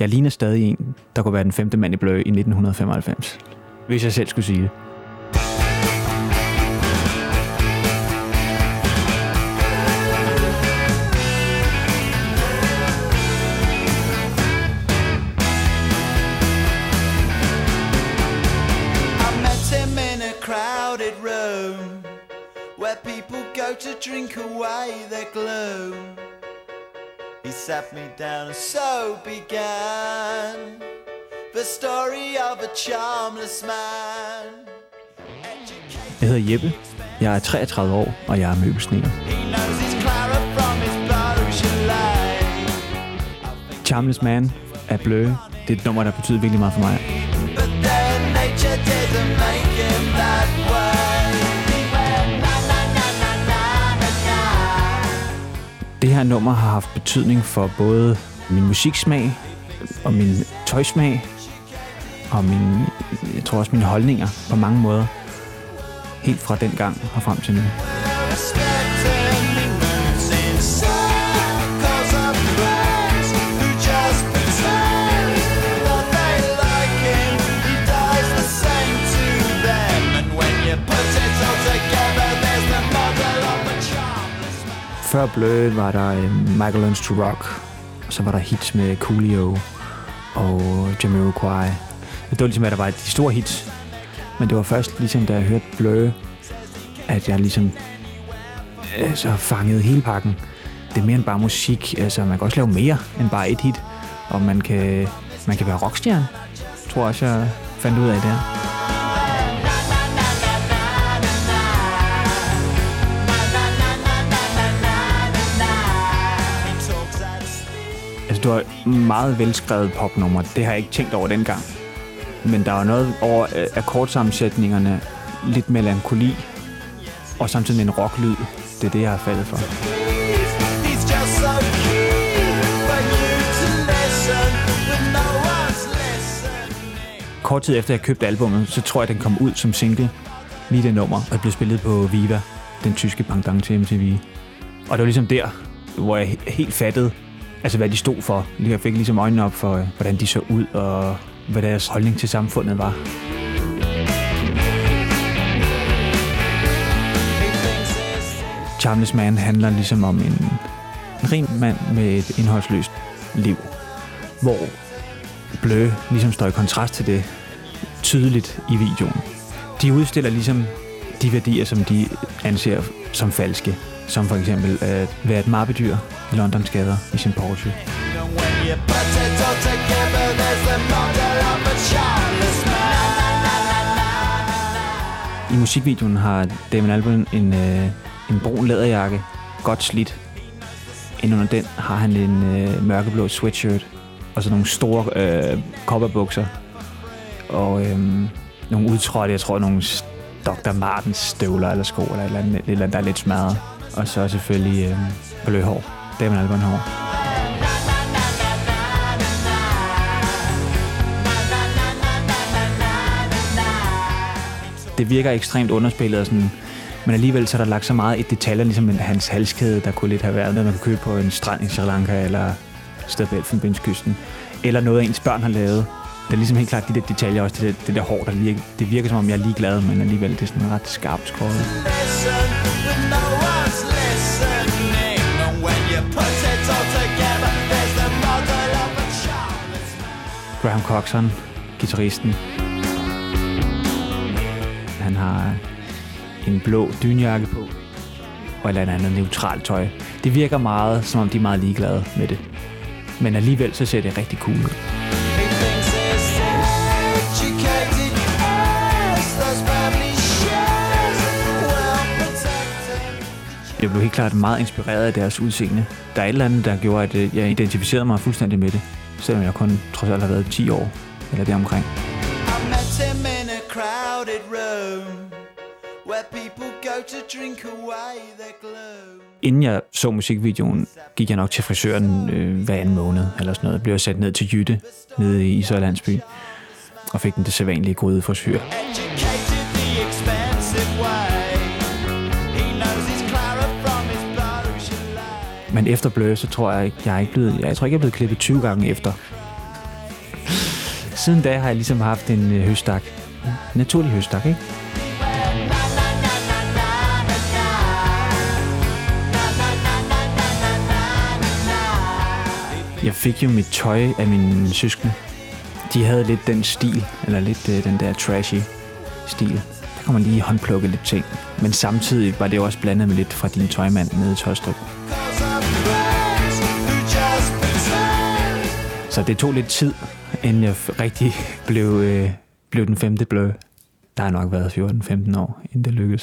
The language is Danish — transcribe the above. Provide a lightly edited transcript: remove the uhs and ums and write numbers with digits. Jeg ligner stadig en, der kunne være den femte mand i Blur i 1995. Hvis jeg selv skulle sige det. Drink away the gloom. He sat me down and so began the story of a charmless man. Jeg hedder Jytte, jeg er 33 år, og jeg er møbelsniger. Charmless Man er Blur. Det er et nummer, der betyder virkelig meget for mig. Det her nummer har haft betydning for både min musiksmag og min tøjsmag og jeg tror også mine holdninger på mange måder. Helt fra den gang og frem til nu. Før Blur var der Michael Learns to Rock, og så var der hits med Coolio og Jimmy Require. Det var ligesom, at der var de store hits, men det var først ligesom, da jeg hørte Blur, at jeg ligesom fangede hele pakken. Det er mere end bare musik, altså man kan også lave mere end bare et hit, og man kan være rockstjerne, tror jeg også, jeg fandt ud af det her. Det var meget velskrevet popnummer. Det har jeg ikke tænkt over dengang. Men der var noget over akkordsammensætningerne, lidt melankoli, og samtidig en rocklyd. Det er det, jeg har faldet for. Kort tid efter jeg købte albummet, så tror jeg, den kom ud som single. Lige det nummer, og blev spillet på Viva, den tyske pendant til MTV. Og det var ligesom der, hvor jeg helt fattede, altså hvad de stod for. Jeg fik ligesom øjnene op for, hvordan de så ud, og hvad deres holdning til samfundet var. Charmless Man handler ligesom om en rig mand med et indholdsløst liv, hvor Blur ligesom står i kontrast til det tydeligt i videoen. De udstiller ligesom de værdier, som de anser som falske. Som for eksempel at være et mappedyr i Londons gader i sin Porsche. I musikvideoen har Damon Albarn en brun læderjakke, godt slidt. Indunder den har han en mørkeblå sweatshirt og så nogle store cowboybukser og nogle udtrådte, jeg tror nogle Dr. Martens støvler eller sko eller et eller andet, der er lidt smadret. Og så selvfølgelig bløhår. Damon Albarn hår. Det virker ekstremt underspillet og sådan, men alligevel så er der lagt så meget i detaljer, ligesom hans halskæde, der kunne lidt have været noget, man kunne købe på en strand i Sri Lanka eller et sted på Elfenbenskysten. Eller noget, ens børn har lavet. Det er ligesom helt klart de der detaljer, også det der hår, der virker. Det virker som om, jeg er ligeglad, men alligevel det er sådan ret skarpt skåret. Graham Coxon, guitaristen. Han har en blå dynjakke på, og et eller andet neutralt tøj. Det virker meget, som om de er meget ligeglade med det. Men alligevel så ser det rigtig cool ud. Jeg blev helt klart meget inspireret af deres udseende. Der er et eller andet, der gjorde, at jeg identificerede mig fuldstændig med det. Selvom jeg kun trods alt har været 10 år, eller deromkring. Inden jeg så musikvideoen, gik jeg nok til frisøren hver anden måned, eller sådan noget. Jeg blev sat ned til Jytte, nede i Ishøjlandsby, og fik den det sædvanlige gryde frisyr. Men efter Blur, så tror jeg ikke, jeg er blevet klippet 20 gange efter. siden da har jeg ligesom haft en høstak. En naturlig høstak, ikke? Jeg fik jo mit tøj af mine søskende. De havde lidt den stil, eller lidt den der trashy stil. Der kunne man lige håndplukke lidt ting. Men samtidig var det også blandet med lidt fra din tøjmand nede i Tøjstrup. Så det tog lidt tid, inden jeg rigtig blev den femte Blur. Der har nok været 14-15 år, inden det lykkedes.